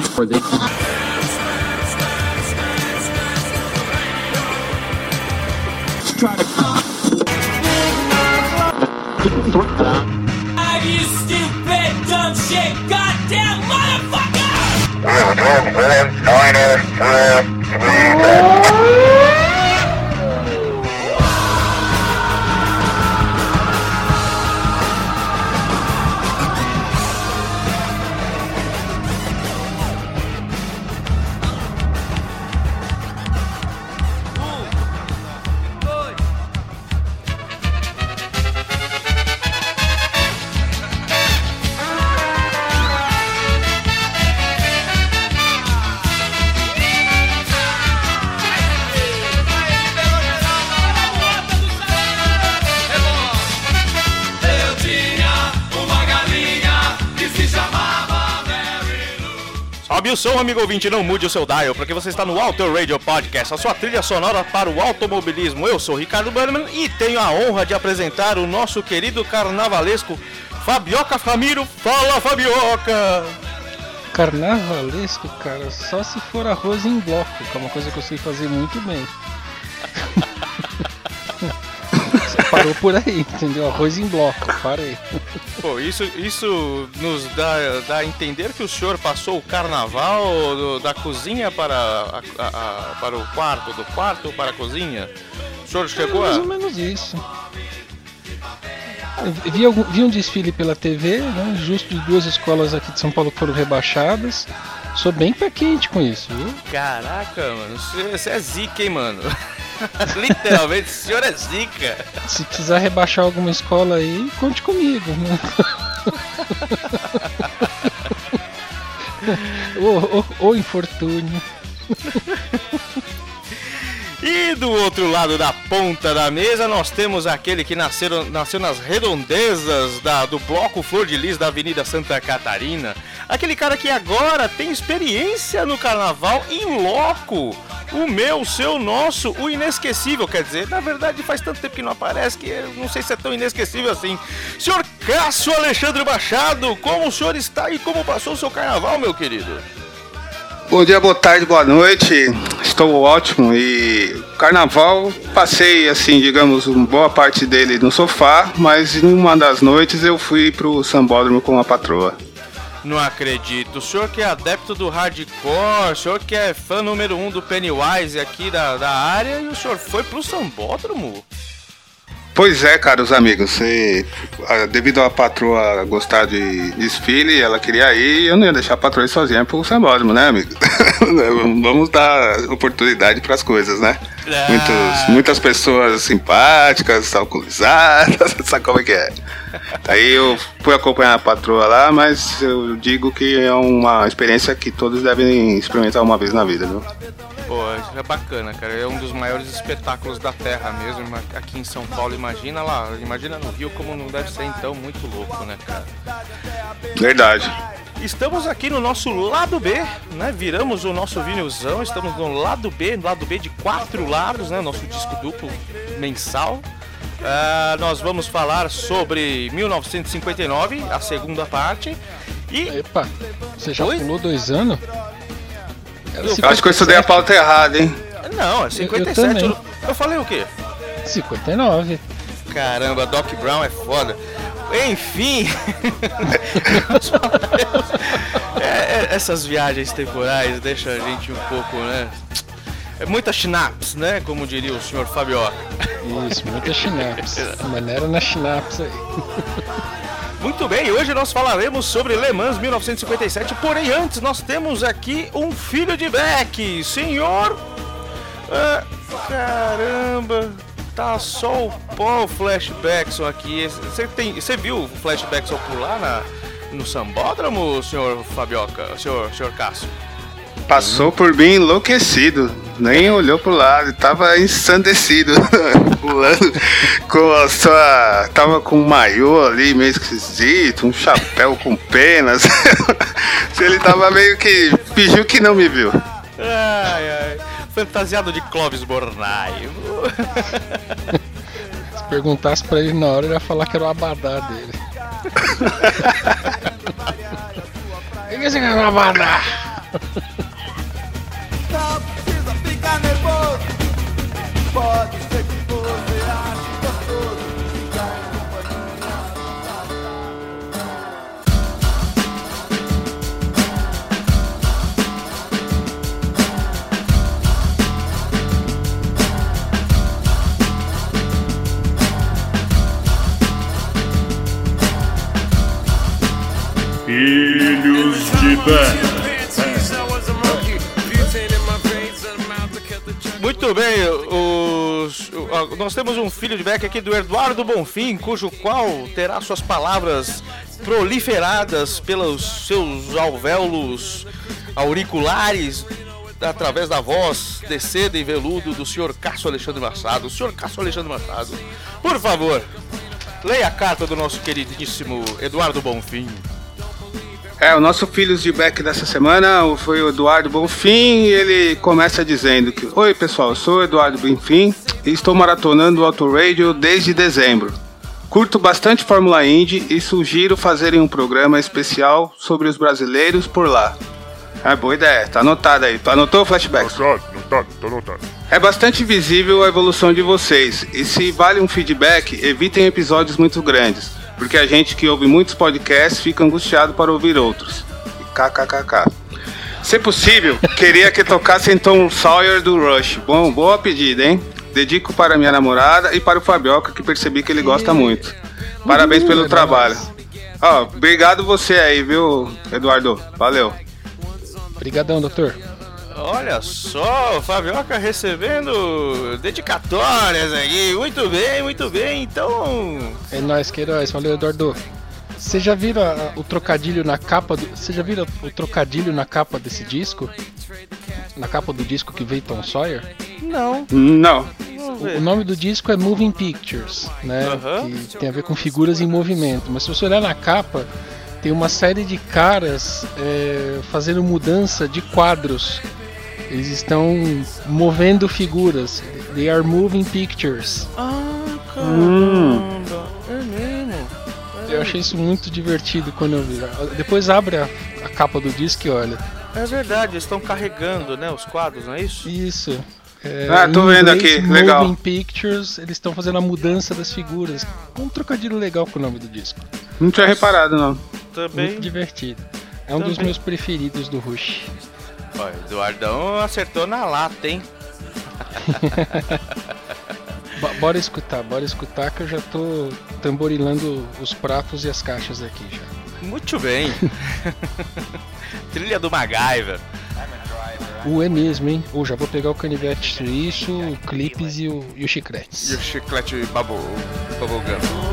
Are you stupid, dumb shit, goddamn motherfucker! E o som, amigo ouvinte, não mude o seu dial, porque você está no Auto Radio Podcast, a sua trilha sonora para o automobilismo. Eu sou Ricardo Berman e tenho a honra de apresentar o nosso querido carnavalesco Fabioca Famiro. Fala, Fabioca! Carnavalesco, cara, só se for arroz em bloco, que é uma coisa que eu sei fazer muito bem. Parou por aí, entendeu? Arroz em bloco, parei. Pô, isso nos dá a entender que o senhor passou o carnaval da cozinha para o quarto, do quarto para a cozinha? O senhor chegou mais ou menos isso. Vi um desfile pela TV, né, justo de duas escolas aqui de São Paulo que foram rebaixadas. Sou bem pé quente com isso, viu? Caraca, mano, você é zica, hein, mano? Literalmente, o senhor é zica. Se precisar rebaixar alguma escola aí, conte comigo, né? ou infortúnio. E do outro lado da ponta da mesa, nós temos aquele que nasceu nas redondezas do bloco Flor de Lis da Avenida Santa Catarina. Aquele cara que agora tem experiência no carnaval em loco. O meu, o seu, o nosso, o inesquecível. Quer dizer, na verdade faz tanto tempo que não aparece que eu não sei se é tão inesquecível assim. Senhor Cássio Alexandre Bachado, como o senhor está e como passou o seu carnaval, meu querido? Bom dia, boa tarde, boa noite, estou ótimo e carnaval passei assim, digamos, uma boa parte dele no sofá, mas em uma das noites eu fui pro sambódromo com a patroa. Não acredito, o senhor que é adepto do hardcore, o senhor que é fã número 1 do Pennywise aqui da área e o senhor foi pro sambódromo? Pois é, caros amigos, e, devido à patroa gostar de desfile, ela queria ir e eu não ia deixar a patroa ir sozinha pro sambódromo, né, amigo? Vamos dar oportunidade pras coisas, né? Ah. Muitas pessoas simpáticas, alcoolizadas, sabe como é que é? Aí eu fui acompanhar a patroa lá, mas eu digo que é uma experiência que todos devem experimentar uma vez na vida, viu? Pô, é bacana, cara, é um dos maiores espetáculos da terra mesmo, aqui em São Paulo, imagina lá, imagina no Rio como não deve ser então, muito louco, né, cara? Verdade. Estamos aqui no nosso lado B, né, viramos o nosso vinilzão, estamos no lado B de 4 lados, né, nosso disco duplo mensal. Nós vamos falar sobre 1959, a segunda parte, e... Epa, você já pulou 2 anos? Eu acho que eu estudei a pauta errada, hein? Não, é 57. Eu falei o quê? 59. Caramba, Doc Brown é foda. Enfim. Essas viagens temporais deixam a gente um pouco, né? É muita sinapse, né? Como diria o senhor Fabioca. Isso, muita sinapse. Maneira na sinapse aí. Muito bem, hoje nós falaremos sobre Le Mans 1957, porém antes nós temos aqui um filho de Beck, senhor... caramba, tá só o Paul Flashbackson aqui, você viu o Flashbackson pular no sambódromo, senhor Fabioca, senhor Cássio? Passou por mim enlouquecido, nem olhou pro lado, tava ensandecido, pulando com a sua... Tava com um maiô ali meio esquisito, um chapéu com penas, ele tava meio que... fingiu que não me viu. Ai, ai, fantasiado de Clóvis Bornai. Se perguntasse pra ele na hora, ele ia falar que era o abadá dele. O que é que você quer abadá? Pode ser que você ache gostoso ficar em companhia. Filhos de Bem. Muito bem, nós temos um filho de Beck aqui do Eduardo Bonfim, cujo qual terá suas palavras proliferadas pelos seus alvéolos auriculares através da voz de seda e veludo do senhor Cássio Alexandre Bachado. Senhor Cássio Alexandre Bachado, por favor, leia a carta do nosso queridíssimo Eduardo Bonfim. O nosso Filhos de Beck dessa semana foi o Eduardo Bonfim, e ele começa dizendo que: Oi pessoal, eu sou o Eduardo Bonfim e estou maratonando o Auto Radio desde dezembro. Curto bastante Fórmula Indy e sugiro fazerem um programa especial sobre os brasileiros por lá. Boa ideia, tá anotado aí. Tu anotou o flashback? Anotado, tô anotado. É bastante visível a evolução de vocês, e se vale um feedback, evitem episódios muito grandes, porque a gente que ouve muitos podcasts fica angustiado para ouvir outros. KKKK. Se possível, queria que tocassem Tom Sawyer do Rush. Bom, boa pedida, hein? Dedico para minha namorada e para o Fabioca, que percebi que ele gosta muito. Parabéns pelo trabalho. Obrigado você aí, viu, Eduardo? Valeu. Obrigadão, doutor. Olha só, o Fabioca recebendo dedicatórias aqui. Muito bem, muito bem. Então, é nóis, Queiroz. Valeu, Eduardo. Você já viram o trocadilho na capa do... Você já viram o trocadilho na capa desse disco? Na capa do disco que veio Tom Sawyer? Não. Não. O nome do disco é Moving Pictures, né? Uh-huh. Que tem a ver com figuras em movimento. Mas se você olhar na capa, tem uma série de caras fazendo mudança de quadros. Eles estão movendo figuras. They are moving pictures. Caramba. É mesmo. Eu achei isso muito divertido quando eu vi. Depois abre a capa do disco e olha. É verdade, eles estão carregando, né, os quadros, não é isso? Isso. Tô vendo aqui, legal. Moving Pictures, eles estão fazendo a mudança das figuras. Um trocadilho legal com o nome do disco. Não tinha reparado, não. Também. Muito divertido. É um dos meus preferidos do Rush. Eduardão acertou na lata, hein? bora escutar que eu já tô tamborilando os pratos e as caixas aqui já. Muito bem. Trilha do MacGyver. É mesmo, hein? Já vou pegar o canivete suíço, o clipes e o chiclete. E o chiclete babogando.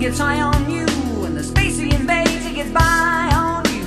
Gets high on you, and the space he invades, he gets by on you.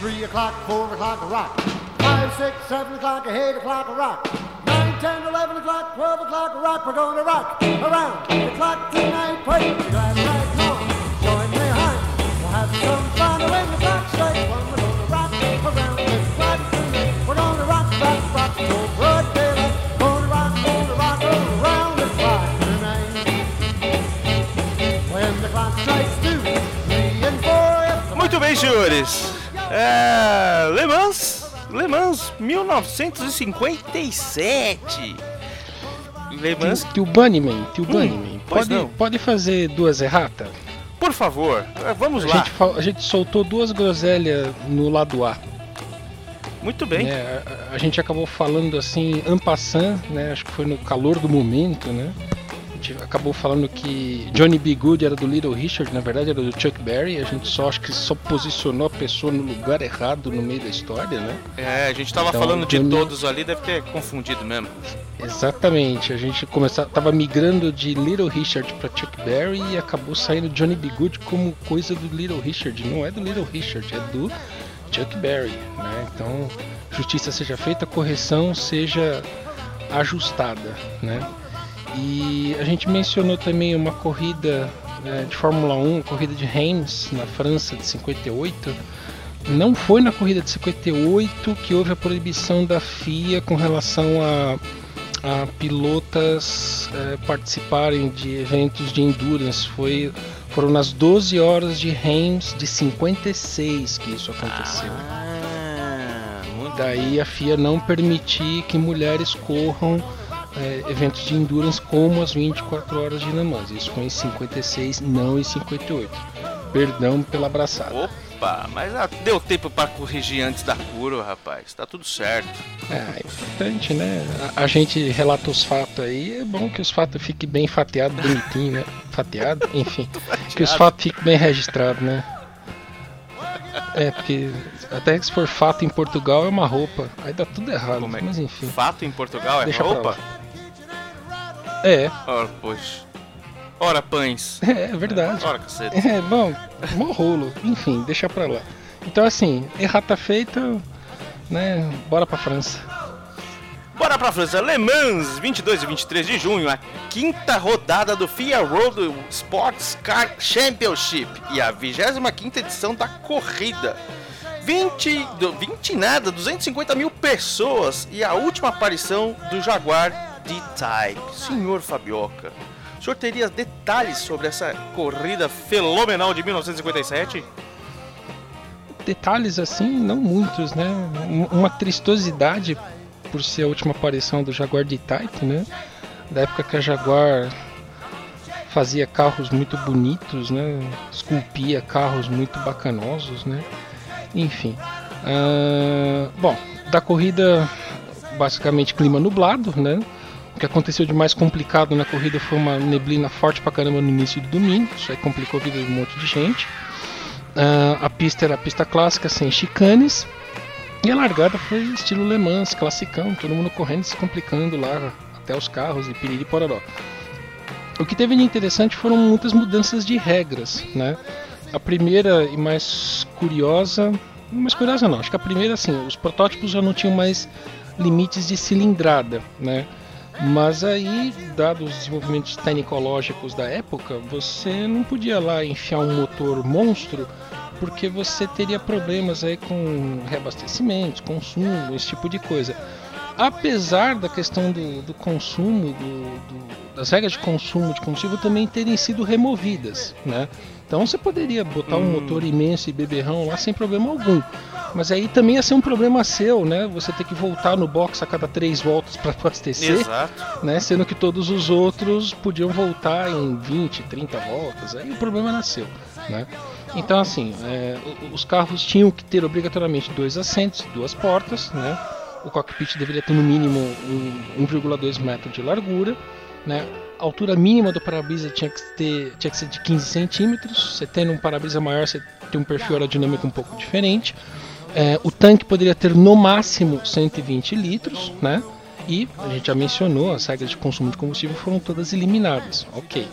3 o'clock, 4 o'clock, a rock. 5, 6, 7 o'clock, 8 o'clock, a rock. 9, 10, 11 o'clock, 12 o'clock, a rock. We're gonna rock around the clock tonight. Play the glass right now. Join me, hon. We'll have some fun when the clock strikes one. We're gonna rock around the clock tonight. We're gonna rock, rock, rock till broad daylight. Gonna rock around the clock tonight. When the clock strikes 2, 3, and 4. Muito bem, senhores. Le Mans. Le Mans 1957. Le Mans. Tio Bunnyman, pode fazer duas erratas? Por favor, vamos lá. A gente soltou duas groselhas no lado A. Muito bem. Né? A gente acabou falando assim, en passant, né? Acho que foi no calor do momento, né? A gente acabou falando que Johnny B. Goode era do Little Richard, na verdade era do Chuck Berry. A gente acho que posicionou a pessoa no lugar errado no meio da história, né? É, a gente tava falando de todos ali, deve ter confundido mesmo. Exatamente, a gente tava migrando de Little Richard pra Chuck Berry e acabou saindo Johnny B. Goode como coisa do Little Richard. Não é do Little Richard, é do Chuck Berry, né? Então, justiça seja feita, correção seja ajustada, né? E a gente mencionou também uma corrida de Fórmula 1, corrida de Reims na França de 58. Não foi na corrida de 58 que houve a proibição da FIA com relação a pilotas participarem de eventos de endurance. Foram nas 12 horas de Reims de 56 que isso aconteceu. Daí a FIA não permitir que mulheres corram eventos de endurance como as 24 horas de Le Mans. Isso foi em 56, não em 58. Perdão pela abraçada. Opa, mas deu tempo para corrigir antes da curva, rapaz. Tá tudo certo. É importante, né? A gente relata os fatos aí. É bom que os fatos fiquem bem fatiados, bonitinho, né? Fatiado, enfim. Que os fatos fiquem bem registrados, né? É, porque até que se for fato em Portugal é uma roupa. Aí dá tudo errado, mas enfim. Fato em Portugal é deixa roupa? É. Ora, pois. Ora, pães. É, verdade. Ora, cacete. É, bom rolo. Enfim, deixa pra lá. Então, assim, errata feita, né? Bora pra França. Bora pra França. Le Mans, 22 e 23 de junho, a quinta rodada do FIA World Sports Car Championship e a 25ª edição da corrida. 250 mil pessoas e a última aparição do Jaguar D-Type. Senhor Fabioca, o senhor teria detalhes sobre essa corrida fenomenal de 1957? Detalhes assim, não muitos, né? Uma tristosidade por ser a última aparição do Jaguar D-Type, né? Da época que a Jaguar fazia carros muito bonitos, né? Esculpia carros muito bacanosos, né? Enfim. Bom, da corrida, basicamente clima nublado, né? O que aconteceu de mais complicado na corrida foi uma neblina forte pra caramba no início do domingo. Isso aí complicou a vida de um monte de gente. A pista era a pista clássica, sem chicanes. E a largada foi estilo Le Mans, classicão. Todo mundo correndo, se complicando lá, até os carros e piriri pororó. O que teve de interessante foram muitas mudanças de regras, né? A primeira e mais curiosa... Mas curiosa não, acho que a primeira, assim, os protótipos já não tinham mais limites de cilindrada, né? Mas aí, dados os desenvolvimentos tecnológicos da época, você não podia lá enfiar um motor monstro, porque você teria problemas aí com reabastecimento, consumo, esse tipo de coisa. Apesar da questão do consumo, das regras de consumo de combustível também terem sido removidas, né? Então você poderia botar um motor imenso e beberrão lá sem problema algum. Mas aí também ia ser um problema seu, né? Você ter que voltar no box a cada 3 voltas para abastecer. Exato. Né? Sendo que todos os outros podiam voltar em 20, 30 voltas. Aí o problema nasceu, né? Então assim, os carros tinham que ter obrigatoriamente 2 assentos, 2 portas, né? O cockpit deveria ter no mínimo 1,2 metro de largura, né? A altura mínima do para-brisa tinha que ser de 15 centímetros. Você tendo um para-brisa maior, você tem um perfil aerodinâmico um pouco diferente. O tanque poderia ter no máximo 120 litros, né? E a gente já mencionou, as regras de consumo de combustível foram todas eliminadas. Ok.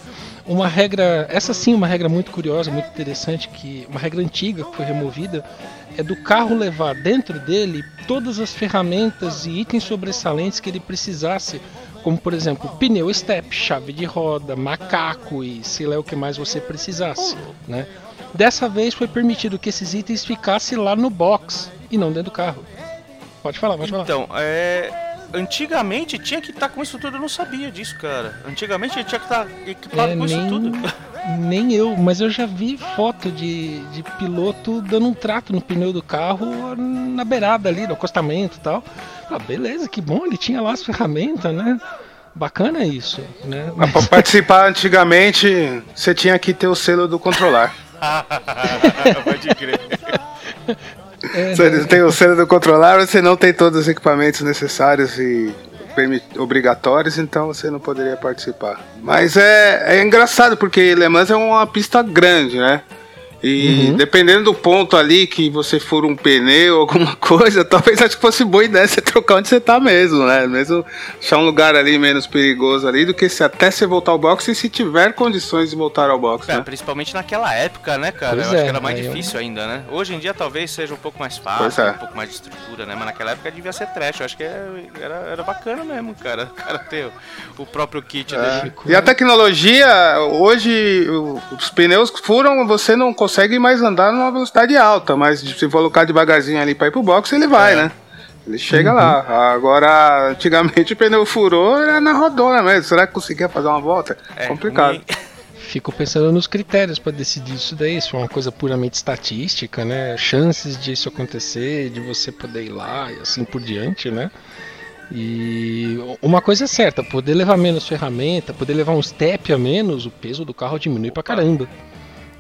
Uma regra, essa sim, uma regra muito curiosa, muito interessante, uma regra antiga que foi removida, é do carro levar dentro dele todas as ferramentas e itens sobressalentes que ele precisasse, como por exemplo pneu step, chave de roda, macaco e sei lá o que mais você precisasse, né? Dessa vez foi permitido que esses itens ficassem lá no box e não dentro do carro. Pode falar, pode falar. Então, antigamente tinha que estar com isso tudo, eu não sabia disso, cara. Antigamente tinha que estar equipado com isso tudo. Nem eu, mas eu já vi foto de piloto dando um trato no pneu do carro na beirada ali, no acostamento e tal. Ah, beleza, que bom, ele tinha lá as ferramentas, né? Bacana isso, né? Mas... para participar antigamente, você tinha que ter o selo do controlar. Pode crer. Você não tem o selo do controlar, você não tem todos os equipamentos necessários e obrigatórios, então você não poderia participar. Mas é engraçado, porque Le Mans é uma pista grande, né? E dependendo do ponto ali que você for um pneu, alguma coisa, talvez acho que fosse boa ideia você trocar onde você tá mesmo, né? Mesmo achar um lugar ali menos perigoso ali do que se até você voltar ao boxe, e se tiver condições de voltar ao boxe, né? Principalmente naquela época, né, cara? Pois eu acho que era mais difícil ainda, né? Hoje em dia talvez seja um pouco mais fácil, um pouco mais de estrutura, né? Mas naquela época devia ser trash, eu acho que era bacana mesmo, cara. O cara ter o próprio kit dele. E a tecnologia, hoje os pneus furam, você não consegue mais andar numa velocidade alta, mas se colocar devagarzinho ali para ir pro box, ele vai, né? Ele chega lá. Agora, antigamente o pneu furou, era na rodona mesmo. Será que conseguia fazer uma volta? Complicado. Fico pensando nos critérios para decidir isso daí, se é uma coisa puramente estatística, né? Chances de isso acontecer, de você poder ir lá e assim por diante, né? E uma coisa é certa, poder levar menos ferramenta, poder levar um step a menos, o peso do carro diminui pra caramba.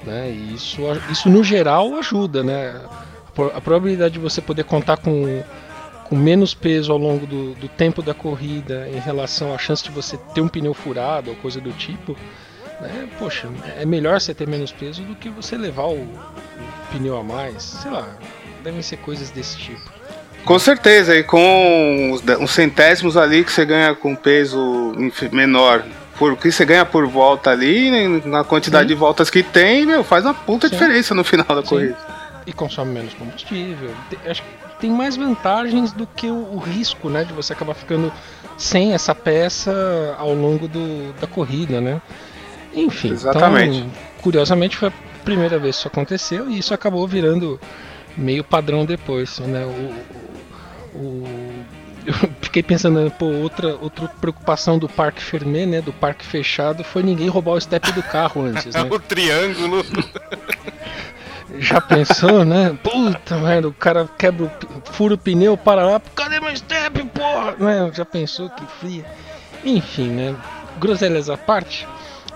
Né? E isso no geral ajuda, né? A probabilidade de você poder contar com menos peso ao longo do tempo da corrida em relação à chance de você ter um pneu furado ou coisa do tipo, né? Poxa, é melhor você ter menos peso do que você levar o pneu a mais, sei lá, devem ser coisas desse tipo. Com certeza, e com uns centésimos ali que você ganha com peso menor, porque você ganha por volta ali, na quantidade de voltas que tem, meu, faz uma puta diferença no final da corrida. E consome menos combustível. Acho que tem mais vantagens do que o risco, né, de você acabar ficando sem essa peça ao longo da corrida, né? Enfim, exatamente. Então, curiosamente foi a primeira vez que isso aconteceu e isso acabou virando meio padrão depois, né? Eu fiquei pensando, pô, outra preocupação do parque fermé, né, do parque fechado, foi ninguém roubar o step do carro antes, né? O triângulo. Já pensou, né? Puta merda, o cara fura o pneu, para lá, cadê meu step, porra? Né? Já pensou, que fria. Enfim, né, groselhas à parte,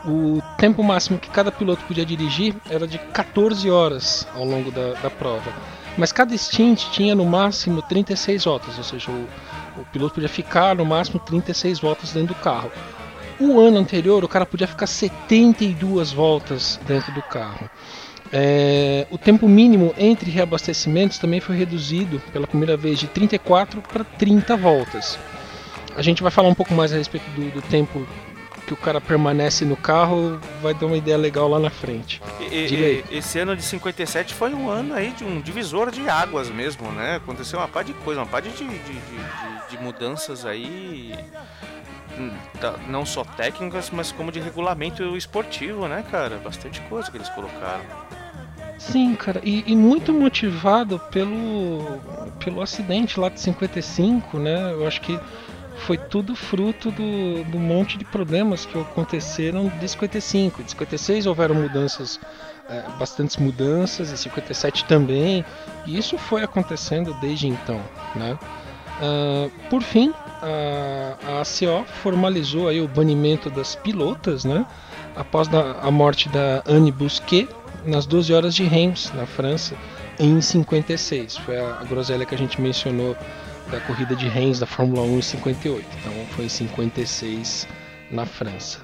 o tempo máximo que cada piloto podia dirigir era de 14 horas ao longo da prova. Mas cada stint tinha no máximo 36 voltas, ou seja, o piloto podia ficar no máximo 36 voltas dentro do carro. O ano anterior o cara podia ficar 72 voltas dentro do carro. O tempo mínimo entre reabastecimentos também foi reduzido pela primeira vez de 34 para 30 voltas. A gente vai falar um pouco mais a respeito do tempo que o cara permanece no carro, vai dar uma ideia legal lá na frente. Esse ano de 57 foi um ano aí de um divisor de águas mesmo, né? Aconteceu uma par de coisas, uma par de mudanças aí, não só técnicas, mas como de regulamento esportivo, né, cara? Bastante coisa que eles colocaram. Sim, cara, e muito motivado pelo acidente lá de 55, né? Eu acho que foi tudo fruto do monte de problemas que aconteceram de 55. De 56 houveram mudanças, bastantes mudanças, e 57 também. E isso foi acontecendo desde então, né? Por fim, a ACO formalizou aí o banimento das pilotas, né? Após a morte da Anne Busquet, nas 12 horas de Reims, na França, em 56. Foi a groselha que a gente mencionou da corrida de Reims da Fórmula 1 em 58, então foi em 56 na França.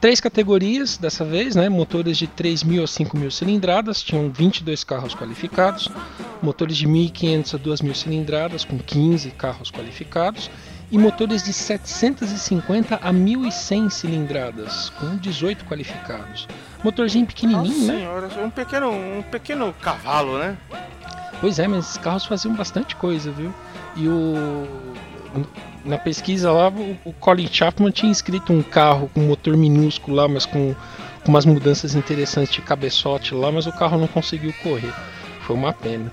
3 categorias dessa vez, né? Motores de 3.000 a 5.000 cilindradas, tinham 22 carros qualificados, motores de 1.500 a 2.000 cilindradas, com 15 carros qualificados, e motores de 750 a 1.100 cilindradas, com 18 qualificados. motorzinho pequenininho, nossa, né? Senhora, um pequeno cavalo, né? Pois é, mas esses carros faziam bastante coisa, viu? E na pesquisa lá, o Colin Chapman tinha escrito um carro com motor minúsculo lá, mas com umas mudanças interessantes de cabeçote lá, mas o carro não conseguiu correr. Foi uma pena.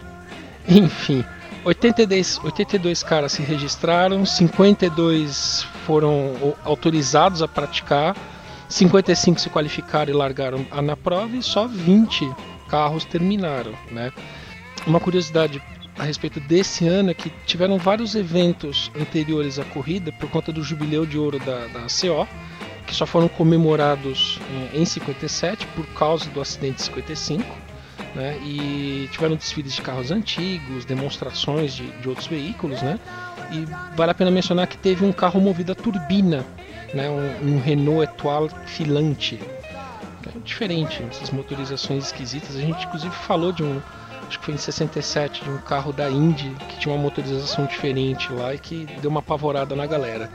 Enfim, 82 caras se registraram, 52 foram autorizados a praticar, 55 se qualificaram e largaram na prova, e só 20 carros terminaram, né? Uma curiosidade a respeito desse ano é que tiveram vários eventos anteriores à corrida por conta do Jubileu de Ouro da CO, que só foram comemorados em 57 por causa do acidente de 55, né? E tiveram desfiles de carros antigos, demonstrações de outros veículos, né? E vale a pena mencionar que teve um carro movido a turbina, né? um Renault Etoile filante, é diferente, essas motorizações esquisitas. A gente inclusive falou de um, acho que foi em 67, de um carro da Indy que tinha uma motorização diferente lá e que deu uma apavorada na galera,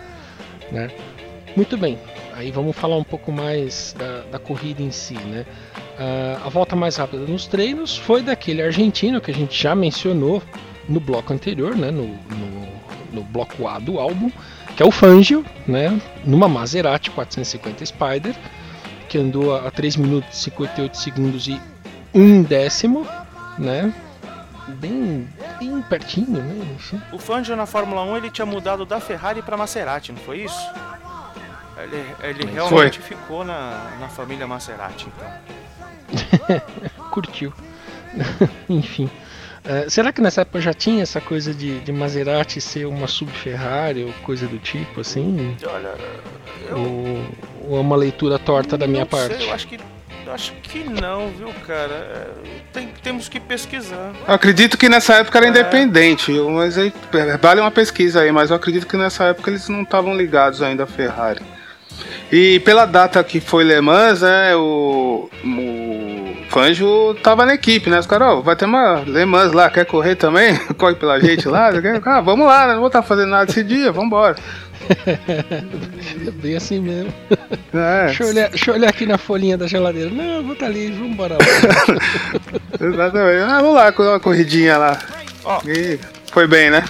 né? Muito bem, aí vamos falar um pouco mais da corrida em si, né? A volta mais rápida nos treinos foi daquele argentino que a gente já mencionou no bloco anterior, né? No bloco A do álbum, que é o Fangio, né? Numa Maserati 450 Spider, que andou a 3 minutos, 58 segundos e 1 décimo, né? Bem pertinho, né? Enfim. O Fangio na Fórmula 1 ele tinha mudado da Ferrari para Maserati, não foi isso? Ele realmente foi. Ficou na família Maserati, então. Curtiu. Enfim. Será que nessa época já tinha essa coisa de Maserati ser uma sub-Ferrari ou coisa do tipo, assim? Olha, ou é uma leitura torta da minha parte? Sei, eu acho que não, viu, cara? Temos que pesquisar. Eu acredito que nessa época era independente, mas aí vale uma pesquisa aí, mas eu acredito que nessa época eles não estavam ligados ainda à Ferrari. E pela data que foi Le Mans, né, o Fangio tava na equipe, né? Os caras, vai ter uma Le Mans lá, quer correr também? Corre pela gente lá? Vamos lá, né? Não vou estar fazendo nada esse dia, vamos embora. É bem assim mesmo. É. Deixa eu olhar aqui na folhinha da geladeira. Não, eu vou estar ali, vamos embora lá. Exatamente. Vamos lá, uma corridinha lá. Oh. E foi bem, né?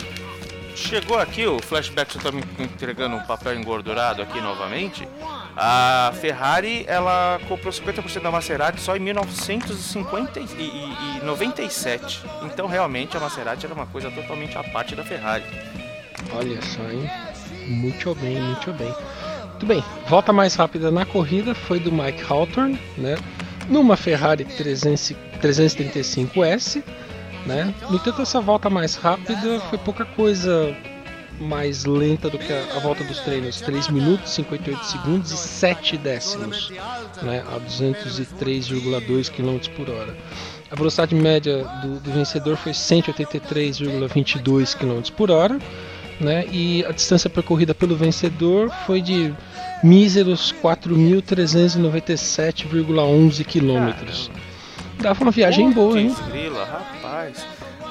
Chegou aqui o flashback, você está me entregando um papel engordurado aqui novamente. A Ferrari, ela comprou 50% da Maserati só em 1997. Então, realmente, a Maserati era uma coisa totalmente à parte da Ferrari. Olha só, hein? Muito bem, muito bem. Muito bem, volta mais rápida na corrida foi do Mike Hawthorne, né? Numa Ferrari 335S. Né? No entanto, essa volta mais rápida foi pouca coisa mais lenta do que a volta dos treinos, 3 minutos, 58 segundos e 7 décimos, né? A 203,2 km por hora. A velocidade média do vencedor foi 183,22 km por hora, né? E a distância percorrida pelo vencedor foi de míseros 4.397,11 km. Dava uma viagem boa, hein? Grila, rapaz.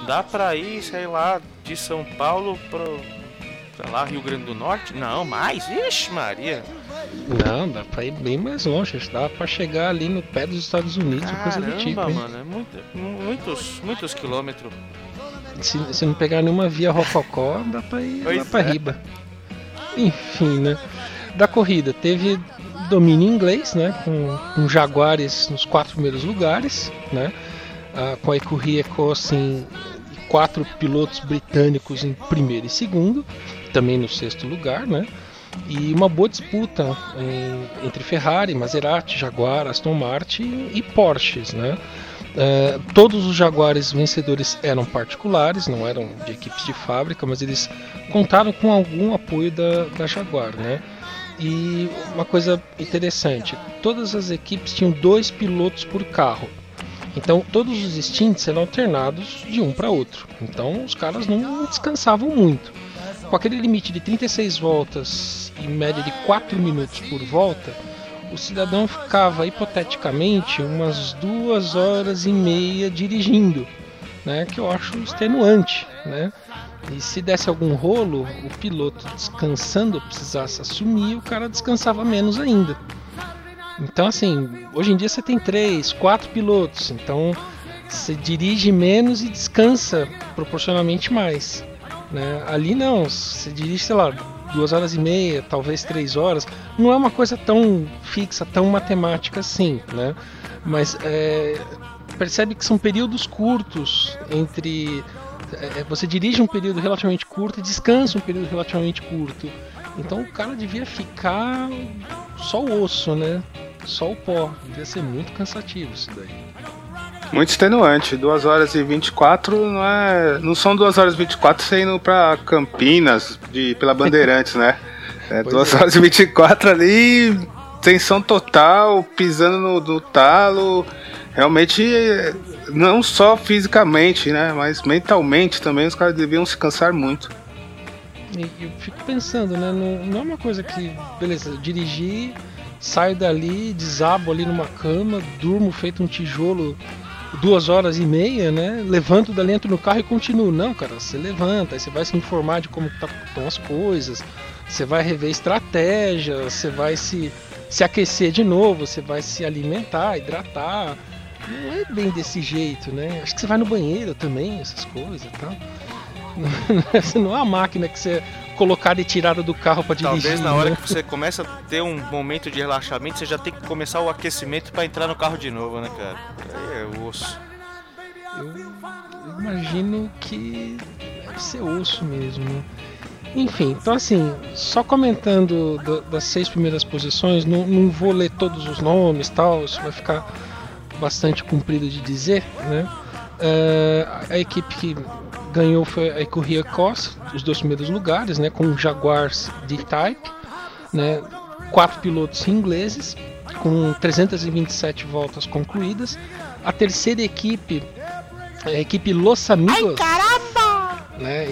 Dá pra ir, sei lá, de São Paulo pro, sei lá, Rio Grande do Norte? Não, mais? Ixi, Maria. Não, dá pra ir bem mais longe. Dá pra chegar ali no pé dos Estados Unidos. Caramba, coisa do tipo, hein? Mano, é muitos quilômetros. Se não pegar nenhuma via rococó, dá pra ir lá pra Riba. Enfim, né? Da corrida, teve domínio inglês, né, com Jaguares nos 4 primeiros lugares, né, com a Écurie Ecosse e 4 pilotos britânicos em primeiro e segundo, também no 6º lugar, né, e uma boa disputa entre Ferrari, Maserati, Jaguar, Aston Martin e Porsches, né. Todos os Jaguares vencedores eram particulares, não eram de equipes de fábrica, mas eles contaram com algum apoio da Jaguar, né. E uma coisa interessante, todas as equipes tinham 2 pilotos por carro, então todos os stints eram alternados de um para outro, então os caras não descansavam muito. Com aquele limite de 36 voltas e média de 4 minutos por volta, o cidadão ficava hipoteticamente umas 2 horas e meia dirigindo, né, que eu acho extenuante, né? E se desse algum rolo, o piloto descansando precisasse assumir, o cara descansava menos ainda. Então, assim, hoje em dia você tem 3, 4 pilotos, então você dirige menos e descansa proporcionalmente mais, né? Ali não, você dirige, sei lá, 2 horas e meia, talvez 3 horas. Não é uma coisa tão fixa, tão matemática assim, né? Mas percebe que são períodos curtos entre... você dirige um período relativamente curto e descansa um período relativamente curto. Então o cara devia ficar só o osso, né? Só o pó. Devia ser muito cansativo isso daí. Muito extenuante. 2 horas e 24 não é... Não são 2 horas e 24 você indo pra Campinas pela Bandeirantes, né? É 2 horas e 24 ali, tensão total, pisando no talo. Realmente, não só fisicamente, né? Mas mentalmente também os caras deviam se cansar muito. E eu fico pensando, né? Não é uma coisa que, beleza, dirigir, saio dali, desabo ali numa cama, durmo feito um tijolo 2 horas e meia, né? Levanto dali, entro no carro e continuo. Não, cara, você levanta, aí você vai se informar de como estão as coisas, você vai rever estratégia, você vai se aquecer de novo, você vai se alimentar, hidratar. Não é bem desse jeito, né? Acho que você vai no banheiro também, essas coisas e tal. Não é uma máquina que você colocar e tirada do carro para dirigir. Talvez na hora que você começa a ter um momento de relaxamento, você já tem que começar o aquecimento para entrar no carro de novo, né, cara? É osso. Eu imagino que deve ser osso mesmo, né? Enfim, então assim, só comentando das 6 primeiras posições, não vou ler todos os nomes, tal, isso vai ficar bastante comprido de dizer, né? A equipe que ganhou foi a Écurie Ecosse, os 2 primeiros lugares, né, com o Jaguar D-Type, né, 4 pilotos ingleses, com 327 voltas concluídas. A terceira equipe, a equipe Los Amigos, ai, caramba! Né,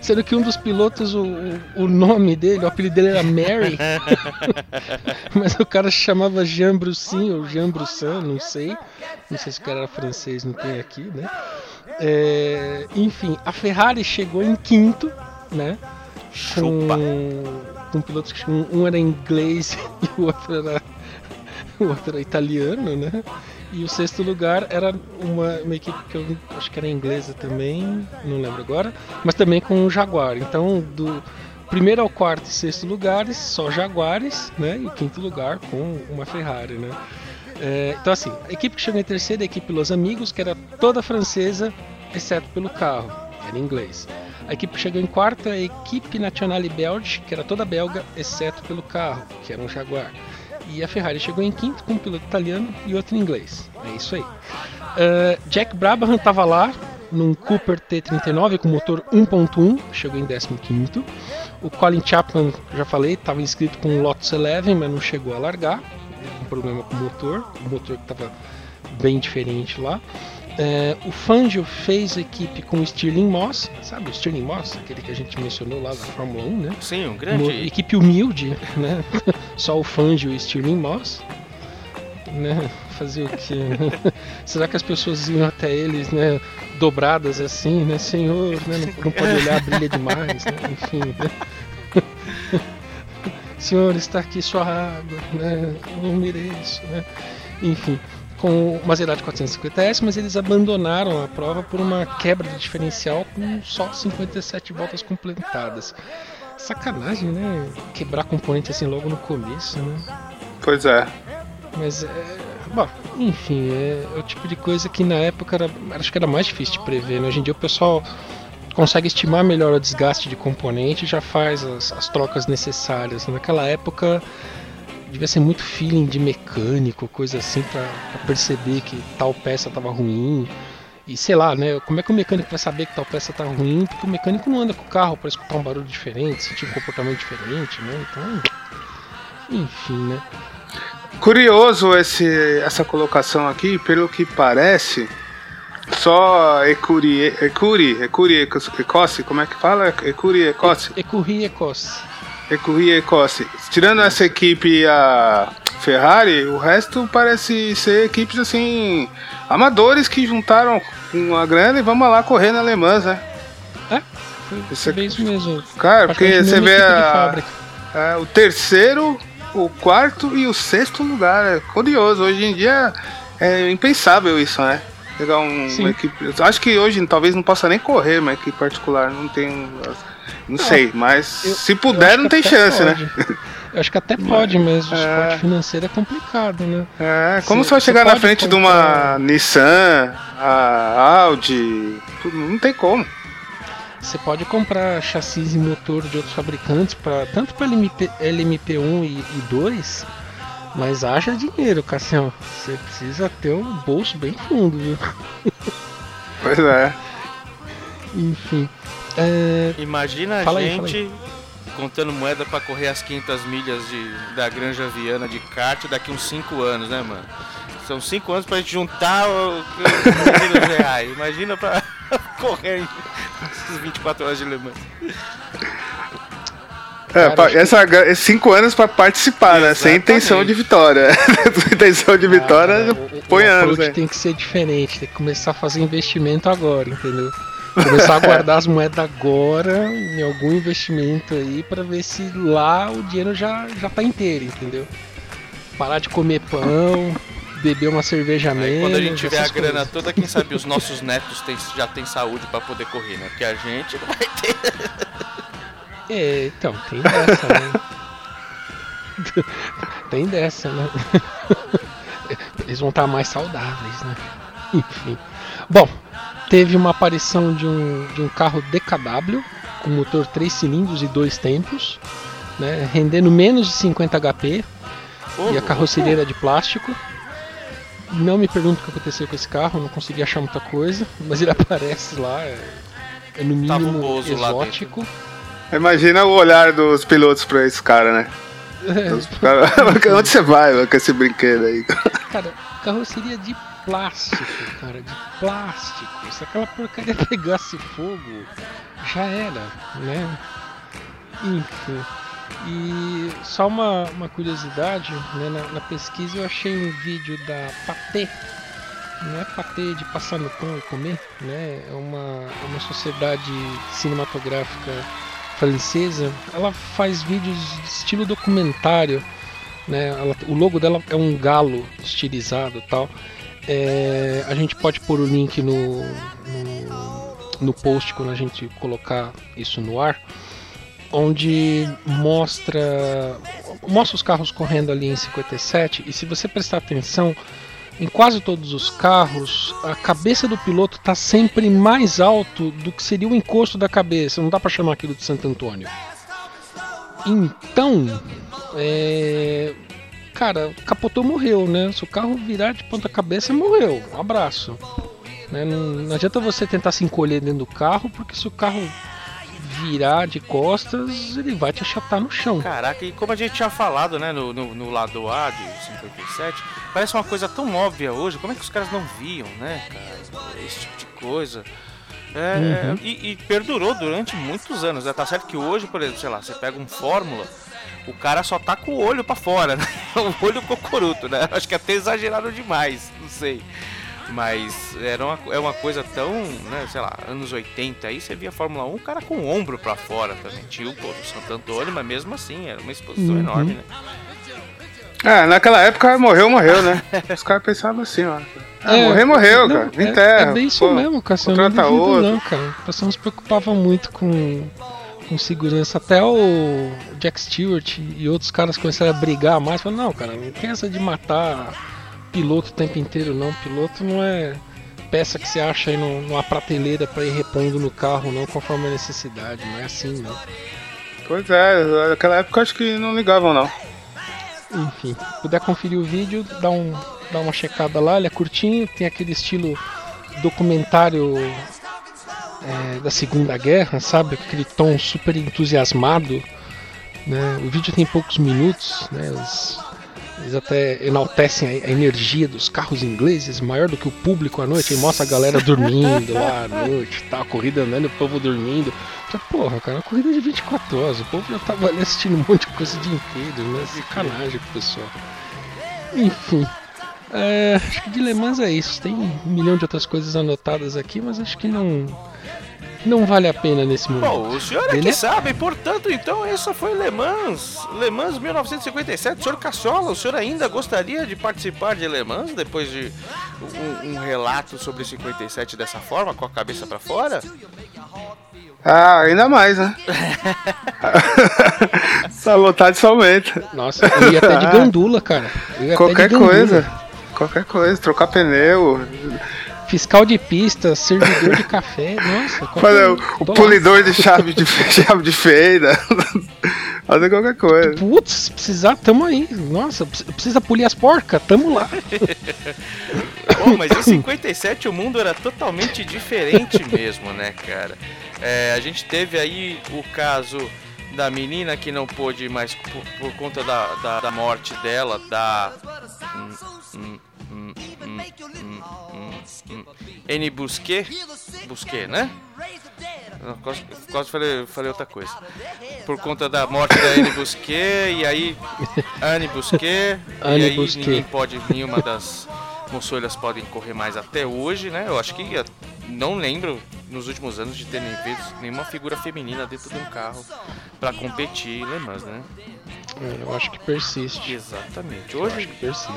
sendo que um dos pilotos, o nome dele, o apelido dele era Mary, mas o cara se chamava Jean Brussin ou Jean Brussin, não sei se o cara era francês, não tem aqui, né? Enfim, a Ferrari chegou em quinto, né? Com pilotos que um era inglês e o outro era italiano, né? E o 6º lugar era uma equipe que eu acho que era inglesa também, não lembro agora, mas também com o Jaguar. Então, do 1º ao 4º e 6º lugares, só Jaguares, né? E o 5º lugar com uma Ferrari, né? Então, assim, a equipe que chegou em terceira é a equipe Los Amigos, que era toda francesa, exceto pelo carro, que era inglês. A equipe que chegou em quarta é a equipe Nationale Belge, que era toda belga, exceto pelo carro, que era um Jaguar. E a Ferrari chegou em quinto com um piloto italiano e outro inglês. É isso aí. Jack Brabham estava lá num Cooper T39 com motor 1.1, chegou em 15º. O Colin Chapman, já falei, estava inscrito com o Lotus 11, mas não chegou a largar. Um problema com o motor que estava bem diferente lá. O Fangio fez a equipe com o Stirling Moss, sabe? O Stirling Moss, aquele que a gente mencionou lá da Fórmula 1, né? Sim, um grande... equipe humilde, né? Só o Fangio e o Stirling Moss, né? Fazer o quê? Né? Será que as pessoas iam até eles, né? Dobradas assim, né? Senhor, né? Não pode olhar, brilha demais, né? Enfim, né? Senhor, está aqui sua água, né? Eu não mereço, né? Enfim... com o Maserati 450S, mas eles abandonaram a prova por uma quebra de diferencial com só 57 voltas completadas. Sacanagem, né? Quebrar componente assim logo no começo, né? Pois é. Mas, bom, enfim, é o tipo de coisa que na época acho que era mais difícil de prever, né? Hoje em dia o pessoal consegue estimar melhor o desgaste de componente e já faz as trocas necessárias. Naquela época... devia ser muito feeling de mecânico, coisa assim, pra perceber que tal peça tava ruim. E sei lá, né? Como é que o mecânico vai saber que tal peça tá ruim? Porque o mecânico não anda com o carro pra escutar um barulho diferente, sentir um comportamento diferente, né? Então, enfim, né? Curioso essa colocação aqui, pelo que parece, só Écurie Ecosse, como é que fala? Écurie Ecosse. Tirando essa equipe, a Ferrari, o resto parece ser equipes assim, amadores que juntaram uma grana e vamos lá correr na Le Mans, né? É, foi isso mesmo. Cara, porque você vê a o terceiro, o quarto e o sexto lugar. É curioso, hoje em dia é impensável isso, né? Pegar uma equipe. Acho que hoje talvez não possa nem correr uma equipe particular, não tem. Não sei, mas se puder não tem chance, pode, né? Eu acho que até pode mesmo, o esporte financeiro é complicado, né? É, como você vai chegar na frente de uma Nissan, a Audi, não tem como. Você pode comprar chassis e motor de outros fabricantes, tanto para LMP1 e 2, mas haja dinheiro, Cássio. Você precisa ter o bolso bem fundo, viu? Pois é. Enfim. Imagina a gente contando moeda pra correr as 500 milhas da Granja Viana de kart daqui uns 5 anos, né, mano? São 5 anos pra gente juntar os reais. Imagina pra correr essas 24 horas de Le Mans. Esses 5 anos pra participar, né? Sem intenção de vitória. Sem intenção de vitória, põe anos. Tem que ser diferente, tem que começar a fazer investimento agora, entendeu? Começar a guardar as moedas agora em algum investimento aí pra ver se lá o dinheiro já tá inteiro, entendeu? Parar de comer pão, beber uma cerveja mesmo. Quando a gente tiver a grana toda, quem sabe os nossos netos já tem saúde pra poder correr, né? Porque a gente não vai ter. É, então, tem dessa, né? Tem dessa, né? Eles vão estar mais saudáveis, né? Enfim. Bom. Teve uma aparição de um carro DKW, com motor 3 cilindros e 2 tempos, né, rendendo menos de 50 HP, e a carroceria era de plástico. Não me pergunto o que aconteceu com esse carro, não consegui achar muita coisa, mas ele aparece lá, é no mínimo exótico. Imagina o olhar dos pilotos para esse cara, né? Onde você vai com esse brinquedo aí? Cara, carroceria de plástico, cara, de plástico. Se aquela porcaria pegasse fogo, já era, né? Enfim. E só uma curiosidade, né? Na pesquisa eu achei um vídeo da Paté. Não é Paté de passar no pão e comer, né? É uma sociedade cinematográfica francesa. Ela faz vídeos de estilo documentário, né? O logo dela é um galo estilizado e tal. A gente pode pôr o link no post quando a gente colocar isso no ar, onde mostra os carros correndo ali em 57, e se você prestar atenção, em quase todos os carros, a cabeça do piloto está sempre mais alto do que seria o encosto da cabeça, não dá para chamar aquilo de Santo Antônio. Então, cara, capotou, morreu, né? Se o carro virar de ponta cabeça, morreu. Um abraço. Né? Não adianta você tentar se encolher dentro do carro, porque se o carro virar de costas, ele vai te achatar no chão. Caraca, e como a gente tinha falado, né, no lado A de 57, parece uma coisa tão óbvia hoje. Como é que os caras não viam, né, cara? Esse tipo de coisa. E perdurou durante muitos anos, né? Tá certo que hoje, por exemplo, sei lá, você pega um Fórmula, o cara só tá com o olho pra fora, né? O olho cocoruto, né? Acho que até exageraram demais, não sei. Mas é uma coisa tão, né, sei lá, anos 80 aí, você via a Fórmula 1, o cara com o ombro pra fora também. Tinha o povo do Santo Antônio, mas mesmo assim, era uma exposição enorme, né? Naquela época morreu, né? Os caras pensavam assim, ó. Morreu, cara. Não, enterra. É bem isso, pô, mesmo, Cássio. Não, cara. As pessoas se preocupavam muito com segurança. Até o Jack Stewart e outros caras começaram a brigar mais. Falaram, não, cara, não tem essa de matar piloto o tempo inteiro, não. Piloto não é peça que você acha aí numa prateleira pra ir repondo no carro, não, conforme a necessidade. Não é assim, não. Pois é, naquela época acho que não ligavam, não. Enfim, se puder conferir o vídeo, dá uma checada lá, ele é curtinho, tem aquele estilo documentário da Segunda Guerra, sabe? Aquele tom super entusiasmado, né? O vídeo tem poucos minutos, né? Eles até enaltecem a energia dos carros ingleses, maior do que o público à noite, e mostra a galera dormindo lá à noite, tal, corrida andando, o povo dormindo. Porra, cara, uma corrida de 24 horas, o povo já tava ali assistindo um monte de coisa o dia inteiro, né? Sacanagem com o pessoal. Enfim, Acho que de Le Mans é isso. Tem um milhão de outras coisas anotadas aqui, mas acho que não vale a pena nesse momento. Bom, o senhor é que sabe, portanto, então, essa foi Le Mans. Le Mans 1957. Senhor Cassola, o senhor ainda gostaria de participar de Le Mans depois de um relato sobre 57 dessa forma, com a cabeça pra fora? Ah, ainda mais, né? Essa vontade só aumenta. Nossa, eu ia até de gandula, cara. Qualquer coisa, trocar pneu. Fiscal de pista, servidor de café, nossa. O polidor de chave de fenda. Fazer qualquer coisa. Putz, se precisar, tamo aí. Nossa, precisa polir as porcas, tamo lá. Bom, mas em 57 o mundo era totalmente diferente mesmo, né, cara? A gente teve aí o caso da menina que não pôde mais por conta da morte dela, da Anne Busquet, né? Quase falei outra coisa. Por conta da morte da Anne Busquet, e aí Anne Busquet, e aí Busquet. Nenhuma das moçoilas podem correr mais até hoje, né? Eu acho que não lembro nos últimos anos de ter nem visto nenhuma figura feminina dentro de um carro pra competir em Le Mans, né? Eu acho que persiste. Exatamente. Hoje,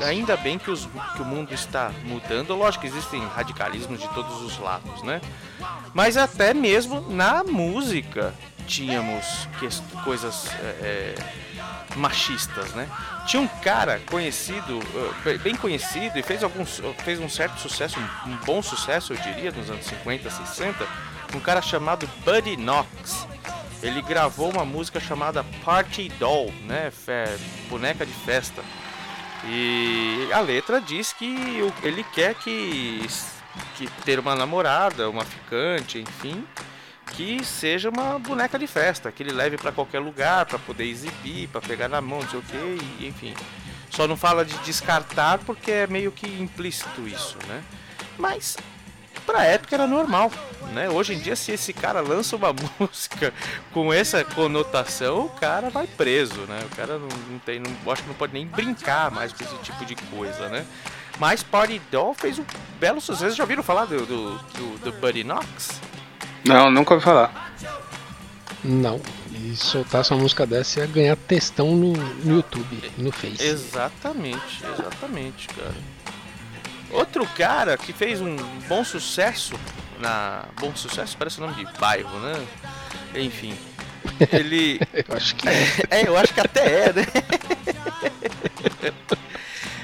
ainda bem que o mundo está mudando. Lógico que existem radicalismos de todos os lados, né? Mas até mesmo na música tínhamos coisas machistas, né? Tinha um cara conhecido, bem conhecido, e fez um certo sucesso, um bom sucesso, eu diria, nos anos 50, 60, um cara chamado Buddy Knox. Ele gravou uma música chamada Party Doll, né? Boneca de festa. E a letra diz que ele quer que ter uma namorada, uma ficante, enfim, que seja uma boneca de festa, que ele leve pra qualquer lugar, pra poder exibir, pra pegar na mão, não sei o que, enfim. Só não fala de descartar porque é meio que implícito isso, né? Mas pra época era normal, né? Hoje em dia, se esse cara lança uma música com essa conotação, o cara vai preso, né? O cara acho que não pode nem brincar mais com esse tipo de coisa, né? Mas Party Doll fez um belo sucesso. Já ouviram falar do Buddy Knox? Não, nunca ouvi falar. Não, e soltasse uma música dessa ia ganhar textão no YouTube, no Face. Exatamente, cara. Outro cara que fez um bom sucesso, bom sucesso parece o nome de bairro, né? Enfim, ele... eu acho que eu acho que até é, né?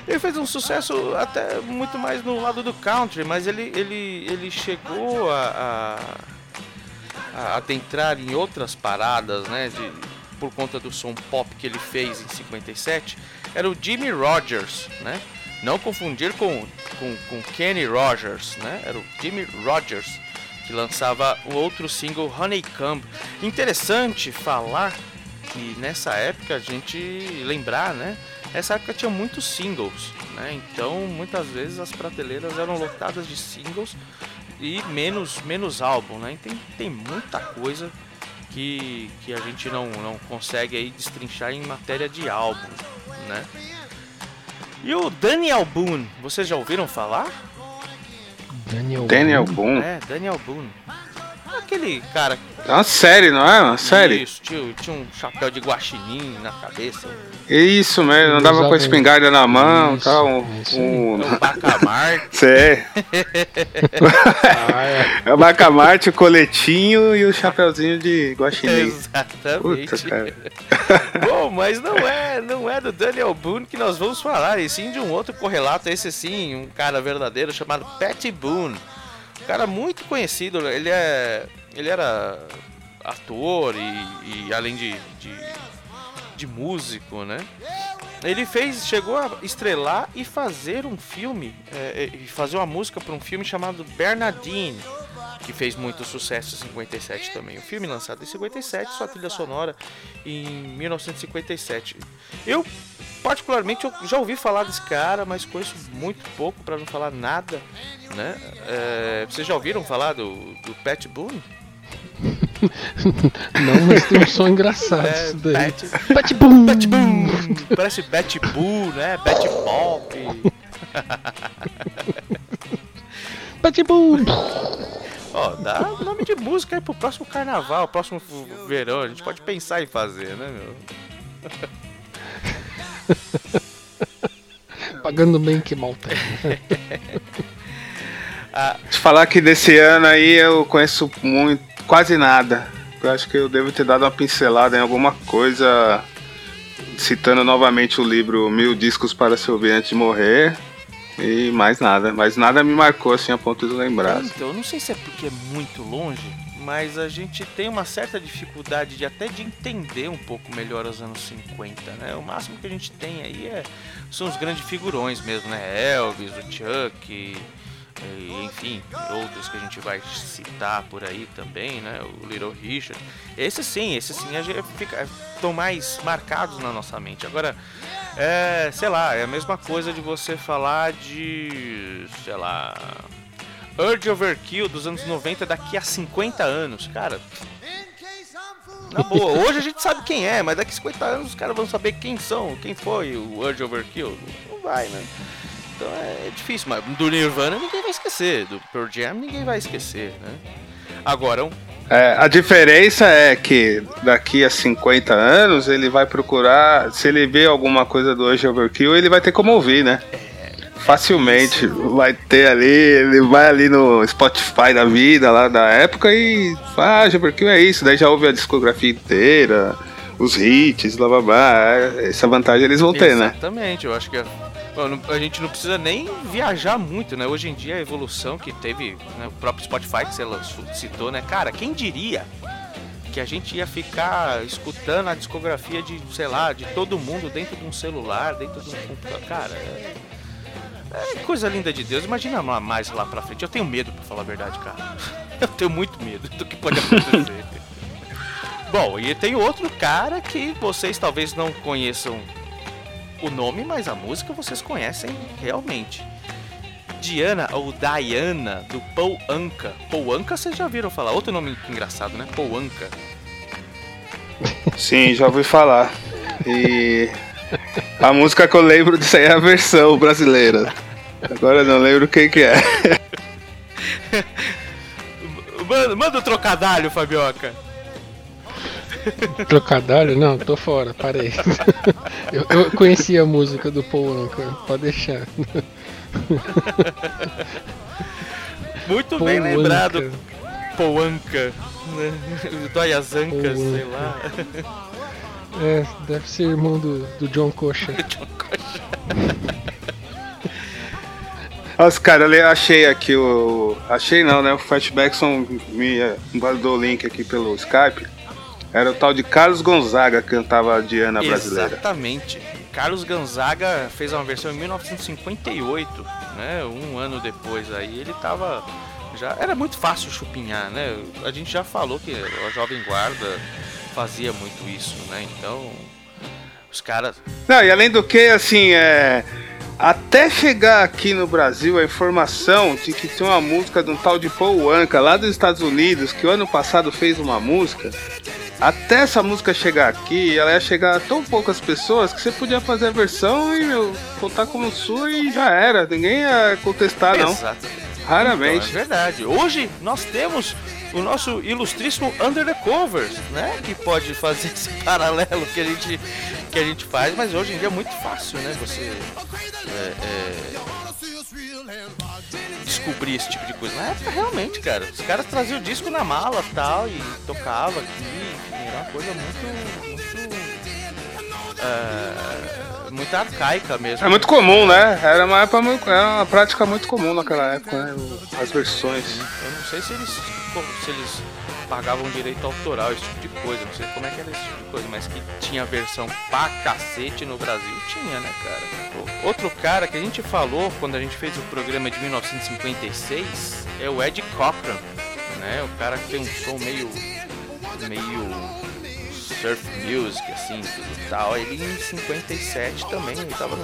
Ele fez um sucesso até muito mais no lado do country, mas ele chegou a adentrar em outras paradas, né? Por conta do som pop que ele fez em 57, era o Jimmie Rodgers, né? Não confundir com Kenny Rogers, né? Era o Jimmie Rodgers que lançava o outro single, Honeycomb. Interessante falar que nessa época, a gente lembrar, né? Essa época tinha muitos singles, né? Então, muitas vezes as prateleiras eram lotadas de singles e menos álbum, né? Tem muita coisa que a gente não consegue aí destrinchar em matéria de álbum, né? E o Daniel Boone, vocês já ouviram falar? Daniel Boone? É, Daniel Boone. Aquele cara... É uma série, não é? Uma série? Isso, tinha um chapéu de guaxinim na cabeça. Isso mesmo, andava com a espingarda na mão e tal. Um bacamarte. Sei. É o bacamarte, o coletinho e o chapéuzinho de guaxinim. Exatamente. Puta, cara. Bom, mas não é do Daniel Boone que nós vamos falar, e sim de um outro correlato, esse sim, um cara verdadeiro chamado Pat Boone. Um cara muito conhecido, ele era ator e além de músico, né? Ele chegou a estrelar e fazer um filme, fazer uma música para um filme chamado Bernadine, que fez muito sucesso em 57 também. O filme lançado em 57, sua trilha sonora em 1957. Eu, particularmente, já ouvi falar desse cara, mas conheço muito pouco, para não falar nada, né? Vocês já ouviram falar do Pat Boone? Não, mas tem um som engraçado isso daí. Bat Boom! Parece Bat Boo, né? Bat Pop. Pati Boom! Ó, dá nome de música aí pro próximo carnaval, próximo verão, a gente pode pensar em fazer, né, meu? Pagando bem que mal tem. Te falar que desse ano aí eu conheço muito, quase nada. Eu acho que eu devo ter dado uma pincelada em alguma coisa, citando novamente o livro 1000 Discos para se ouvir antes de morrer. E mais nada, me marcou assim a ponto de lembrar. Então, eu não sei se é porque é muito longe, mas a gente tem uma certa dificuldade de até de entender um pouco melhor os anos 50, né? O máximo que a gente tem aí são os grandes figurões mesmo, né? Elvis, o Chuck, enfim, outros que a gente vai citar por aí também, né? O Little Richard. Esses sim, estão mais marcados na nossa mente. Agora, sei lá, é a mesma coisa de você falar de, sei lá, Urge Overkill dos anos 90 daqui a 50 anos, cara. Na boa, hoje a gente sabe quem é, mas daqui a 50 anos os caras vão saber quem foi o Urge Overkill. Não vai, né? Então é difícil, mas do Nirvana ninguém vai esquecer, do Pearl Jam ninguém vai esquecer, né? Agora a diferença é que daqui a 50 anos ele vai procurar, se ele vê alguma coisa do Urge Overkill, ele vai ter como ouvir, né? Facilmente, vai ter ali, ele vai ali no Spotify da vida lá da época e fala, Urge Overkill é isso, daí já ouve a discografia inteira, os hits, blá blá blá, essa vantagem eles vão ter, né? Exatamente, eu acho que a gente não precisa nem viajar muito, né? Hoje em dia a evolução que teve, né? O próprio Spotify que você citou, né? Cara, quem diria que a gente ia ficar escutando a discografia de, sei lá, de todo mundo dentro de um celular, dentro de um computador. Cara, coisa linda de Deus. Imagina mais lá pra frente. Eu tenho medo, pra falar a verdade, cara. Eu tenho muito medo do que pode acontecer. Bom, e tem outro cara que vocês talvez não conheçam o nome, mas a música vocês conhecem realmente. Diana, ou Diana, do Paul Anka. Paul Anka vocês já viram falar. Outro nome engraçado, né? Paul Anka. Sim, já ouvi falar. E a música que eu lembro disso aí é a versão brasileira. Agora eu não lembro quem que é. Manda o trocadilho, Fabioca. Trocadilho? Não, tô fora, parei. Eu conheci a música do Paul Anka, pode deixar. Muito Paul bem Anka. Lembrado, Paul Anka, né? Dói as ancas, sei lá. É, deve ser irmão do John Cochran. Nossa, cara, eu achei aqui o Fatbackson me mandou o link aqui pelo Skype. Era o tal de Carlos Gonzaga que cantava a Diana brasileira. Exatamente. Carlos Gonzaga fez uma versão em 1958, né? Um ano depois aí. Ele tava... já era muito fácil chupinhar, né? A gente já falou que a Jovem Guarda fazia muito isso, né? Então, os caras... Não, e além do que, assim, até chegar aqui no Brasil a informação de que tem uma música de um tal de Paul Anka lá dos Estados Unidos, que o ano passado fez uma música... Até essa música chegar aqui, ela ia chegar a tão poucas pessoas que você podia fazer a versão e, meu, contar como sua e já era. Ninguém ia contestar, não. Exato. Raramente. Então, é verdade. Hoje nós temos o nosso ilustríssimo Under the Covers, né? Que pode fazer esse paralelo que a gente faz, mas hoje em dia é muito fácil, né? Você... descobrir esse tipo de coisa. Na época, realmente, cara, os caras traziam o disco na mala e tal, e tocava aqui, era uma coisa muito arcaica mesmo. É muito comum, né? Era uma prática muito comum naquela época, né? As versões. Eu não sei se eles pagavam direito autoral, esse tipo de coisa, não sei como é que era esse tipo de coisa, mas que tinha versão pra cacete no Brasil, tinha, né, cara? Outro cara que a gente falou quando a gente fez o programa de 1956 é o Eddie Cochran, né? O cara que tem um som meio surf music, assim, tudo e tal. Ele em 57 também, ele tava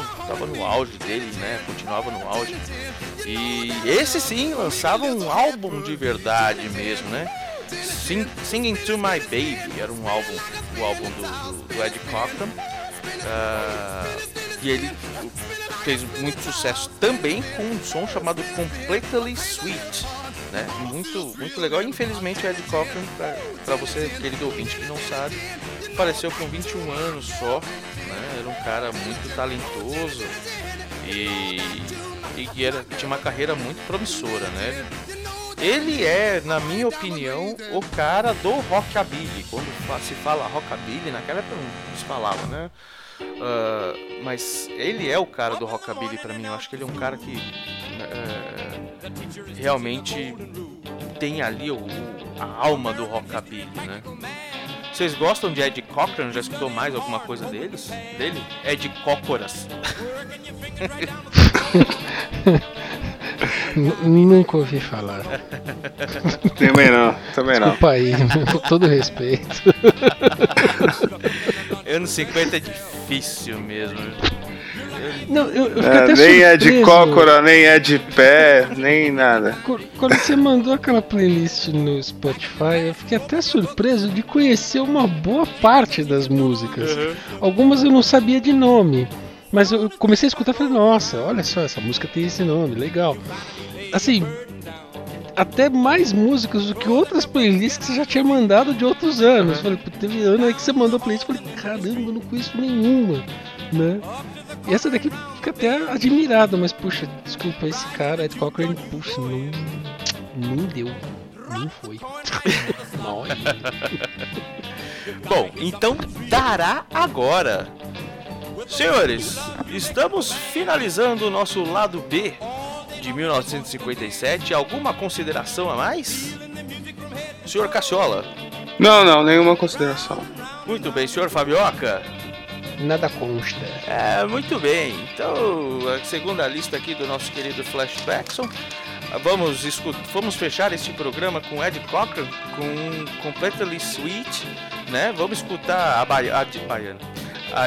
no auge dele, né? Continuava no auge. E esse sim lançava um álbum de verdade mesmo, né? Singing to My Baby era um álbum, o álbum do Eddie Cochran, E ele fez muito sucesso também com um som chamado Completely Sweet, né? Muito, muito legal. Infelizmente o Eddie Cochran, para você, querido ouvinte que não sabe, apareceu com 21 anos só, né? Era um cara muito talentoso e tinha uma carreira muito promissora, né? Ele é, na minha opinião, o cara do Rockabilly. Quando se fala Rockabilly, naquela época não se falava, né? Mas ele é o cara do Rockabilly pra mim. Eu acho que ele é um cara que realmente tem ali a alma do Rockabilly, né? Vocês gostam de Eddie Cochran? Já escutou mais alguma coisa dele? Eddie Cochras. Nunca ouvi falar. Também não. Desculpa aí, com todo respeito. Anos 50 é difícil mesmo. Não, eu até nem surpreso. É de cócora, nem é de pé, nem nada. Quando você mandou aquela playlist no Spotify, eu fiquei até surpreso de conhecer uma boa parte das músicas. Uhum. Algumas eu não sabia de nome, mas eu comecei a escutar e falei, nossa, olha só, essa música tem esse nome, legal. Assim, até mais músicas do que outras playlists que você já tinha mandado de outros anos. Falei, teve ano aí que você mandou playlist, eu falei, caramba, eu não conheço nenhuma, né? E essa daqui fica até admirado, mas puxa, desculpa, esse cara, Ed Cochran, puxa, não deu, não foi. Bom, então dará agora. Senhores, estamos finalizando o nosso lado B de 1957. Alguma consideração a mais? Senhor Cassiola? Não, nenhuma consideração. Muito bem, senhor Fabioca? Nada consta. É, muito bem. Então, a segunda lista aqui do nosso querido Flashbackson. Vamos fechar este programa com Eddie Cochran, com Completely Sweet, né? Vamos escutar a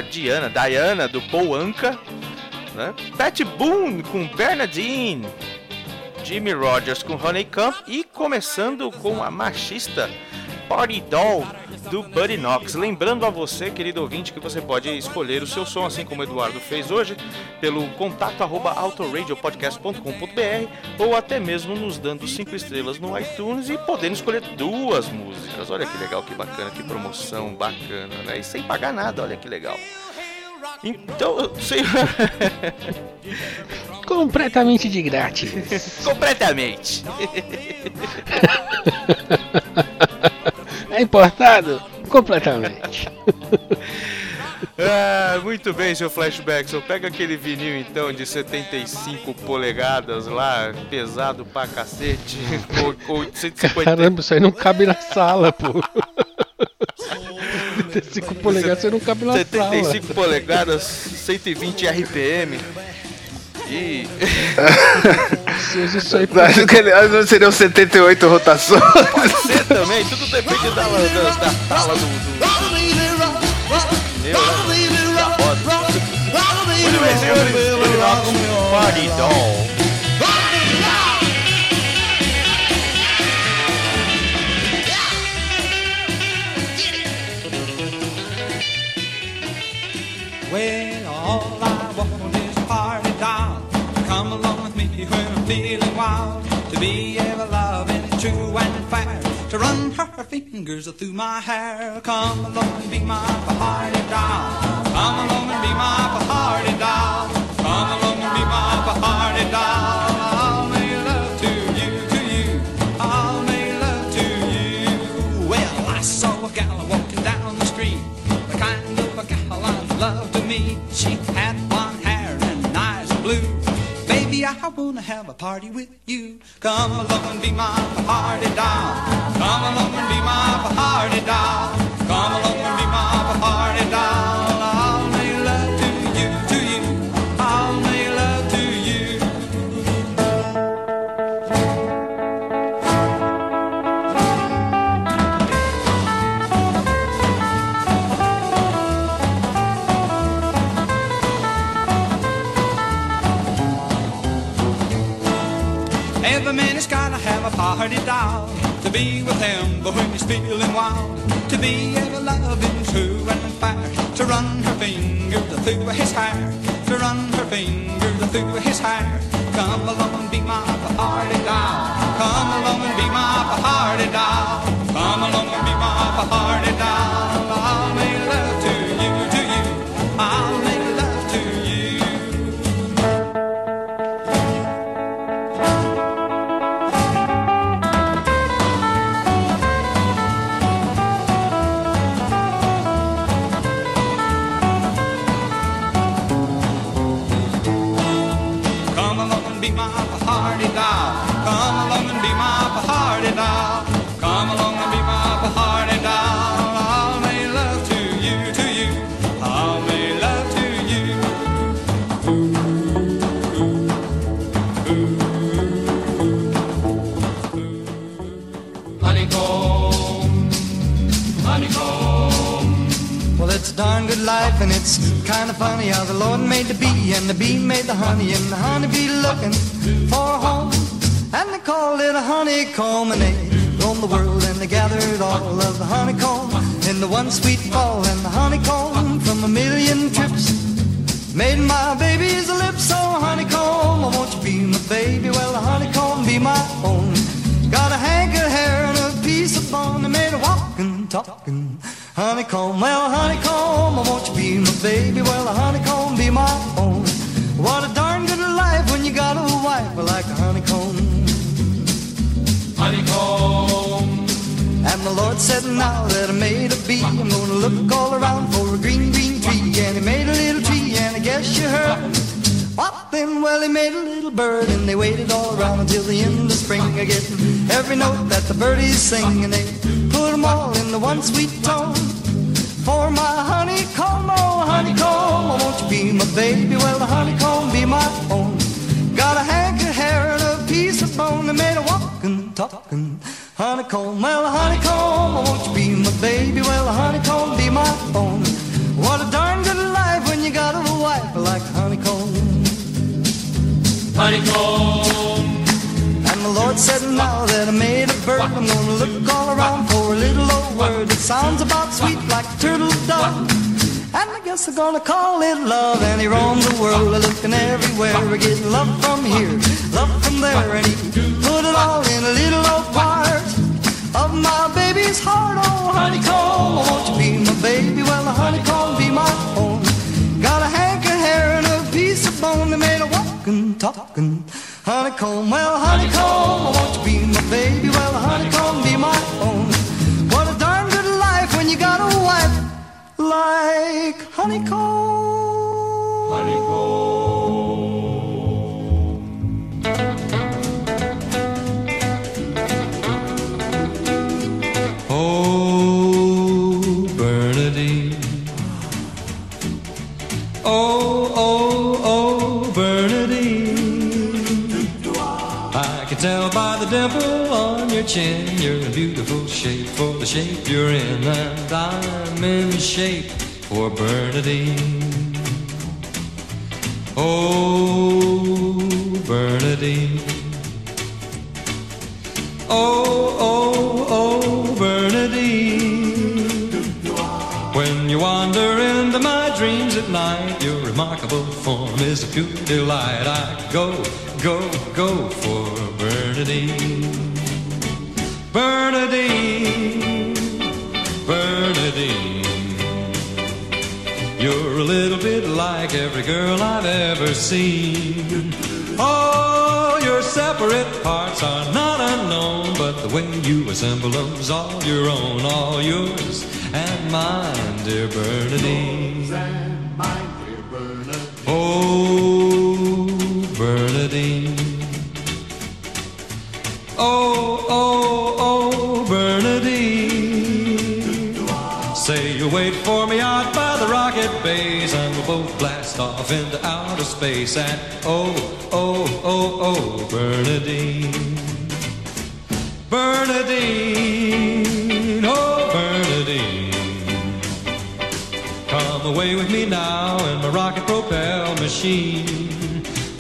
Diana, Diana do Paul Anka, né? Pat Boone com Bernadine, Jimmie Rodgers com Honeycomb e começando com a machista Party Doll do Buddy Knox. Lembrando a você, querido ouvinte, que você pode escolher o seu som, assim como o Eduardo fez hoje, pelo contato@autoradiopodcast.com.br ou até mesmo nos dando 5 estrelas no iTunes e podendo escolher 2 músicas. Olha que legal, que bacana, que promoção bacana, né? E sem pagar nada, olha que legal. Então, senhor... Completamente de grátis. Completamente. É importado? Completamente. Muito bem, seu Flashback. Só pega aquele vinil então de 75 polegadas lá, pesado pra cacete. Ou 150... Caramba, isso aí não cabe na sala, pô. 75 polegadas, isso aí não cabe na 75 sala. 75 polegadas, 120 RPM. E... isso aí acho que ele seriam 78 rotações. Pode ser também, tudo depende da sala da roda. Muito bem, senhores, o nosso Party Doll. Well, all I want is party doll. Come along with me when I'm feeling wild. To be ever loving, true and fair. To run her fingers through my hair. Come along and be my party doll. Come along and be my party doll. Come along and be my party doll. I'll make love to you, I'll make love to you. Well, I saw a gal walking down the street, the kind of a gal I'd love to meet. She had blonde hair and eyes blue. I wanna have a party with you. Come along and be my party doll. Come along and be my party doll. Come along and be my party doll. I'll make love to you, I'll make love to you. Every man has gotta have a party doll. to be with him, but when he's feeling wild, to be ever loving, true and fair, to run her finger through his hair, to run her finger through his hair. Come along and be my Party Doll, come along and be my Party Doll, come along and be my Party Doll. I'll make love to you, I'll make love to you. Come along and be my Party Doll, come along and be my Party Doll, come along and be my Party Doll. It's a darn good life and it's kind of funny how the Lord made the bee and the bee made the honey and the honey bee looking for a home and they called it a honeycomb and they roamed the world and they gathered all of the honeycomb in the one sweet fall and the honeycomb from a million trips made my baby's lips so honeycomb. Oh, won't you be my baby? Well, the honeycomb be my own. Got a hank of hair and a piece of bone and made a walking, talking. Honeycomb, well, honeycomb, I want you to be my baby. Well, a honeycomb be my own. What a darn good life when you got a wife like a honeycomb. Honeycomb. And the Lord said, now that I made a bee, I'm gonna look all around for a green, green tree. And he made a little tree, and I guess you heard what then? Well, he made a little bird, and they waited all around until the end of spring. I get every note that the birdies sing, and they put them all in the one sweet tone for my honeycomb, oh honeycomb. Oh, won't you be my baby? Well, the honeycomb be my own. Got a hank of hair and a piece of bone that made a walkin' talkin' honeycomb. Well, a honeycomb, oh won't you be my baby? Well, a honeycomb be my own. What a darn good life when you got a wife like a honeycomb. Honeycomb. And the Lord said, now that I made a bird, I'm gonna look all around for a little old word that sounds about sweet like a turtle dove. And I guess I'm gonna call it love. And he roams the world, looking everywhere, getting love from here, love from there. And he put it all in a little old part of my baby's heart. Oh, honeycomb, won't you be my baby? Well, the honeycomb be my own. Got a hank of hair and a piece of bone that made a walking, talking. Honeycomb, well, honeycomb, I want you to be my baby. Well, honeycomb, be my own. What a darn good life when you got a wife like honeycomb. Honeycomb. Oh, Bernadine. Oh, oh, oh, Bernadine. Tell by the dimple on your chin, you're in beautiful shape for the shape you're in, and I'm in shape for Bernadine. Oh, Bernadine. Oh, oh, oh, Bernadine. When you wander into my dreams at night, your remarkable form is a pure delight. I go, go, go for Bernadine, Bernadine, Bernadine. You're a little bit like every girl I've ever seen. All your separate parts are not unknown, but the way you assemble them's all your own, all yours and mine, dear Bernadine. Oh, Bernadine. Oh, oh, oh, Bernadine. Say you'll wait for me out by the rocket base, and we'll both blast off into outer space. And oh, oh, oh, oh, Bernadine, Bernadine, oh, Bernadine. Come away with me now in my rocket propel machine.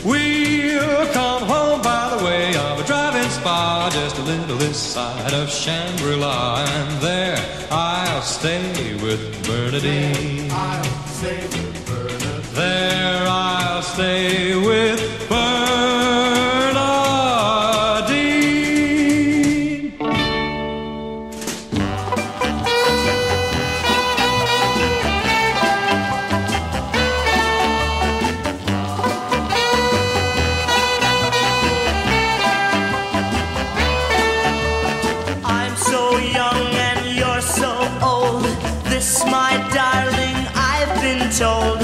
We'll come home by the way of a driving spa, just a little side of Shangri-La, and there I'll stay with Bernadine. There I'll stay with Bernadine. I'm so young and you're so old. This, my darling, I've been told.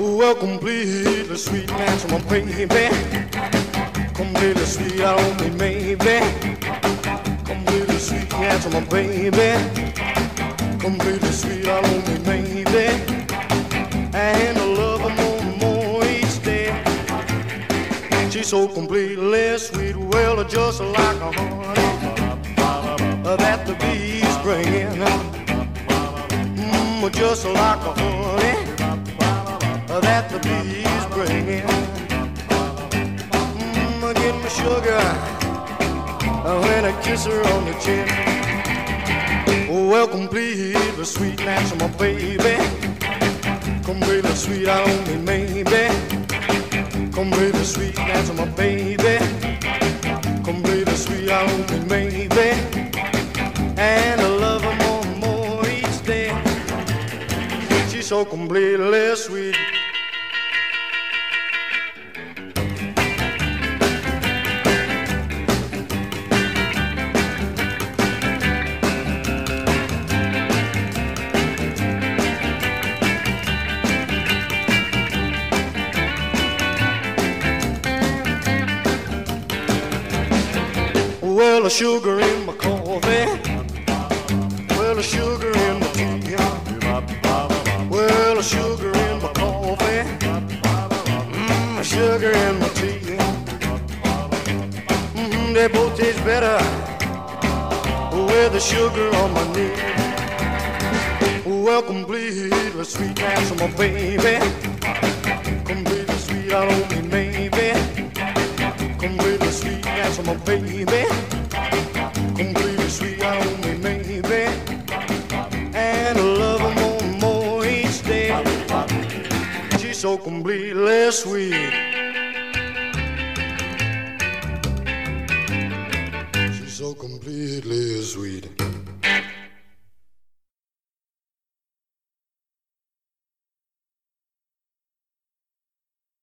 Well, completely sweet, that's my baby. Completely sweet, I don't mean maybe. Completely sweet, that's my baby. Completely sweet, I don't mean maybe. And I love her more and more each day. She's so completely sweet, well, just like a honey that the bees bring in. Just like a honey that the bees bring in. Give me sugar when I kiss her on the chin. Oh, well, completely sweet, that's my baby. Completely sweet, I don't mean maybe. Completely sweet, that's my baby. Completely sweet, I don't mean maybe. And I love her more and more each day. She's so completely sweet. Well, the sugar in my coffee. Well, the sugar in my tea. Well, the sugar in my coffee. The sugar in my tea. They both taste better with the sugar on my knee. Well, completely sweet, that's my baby. Completely sweet, I don't mean maybe. Completely sweet, that's my baby. Completely sweet, I don't mean maybe. And I love her more and more each day. She's so completely sweet. She's so completely sweet.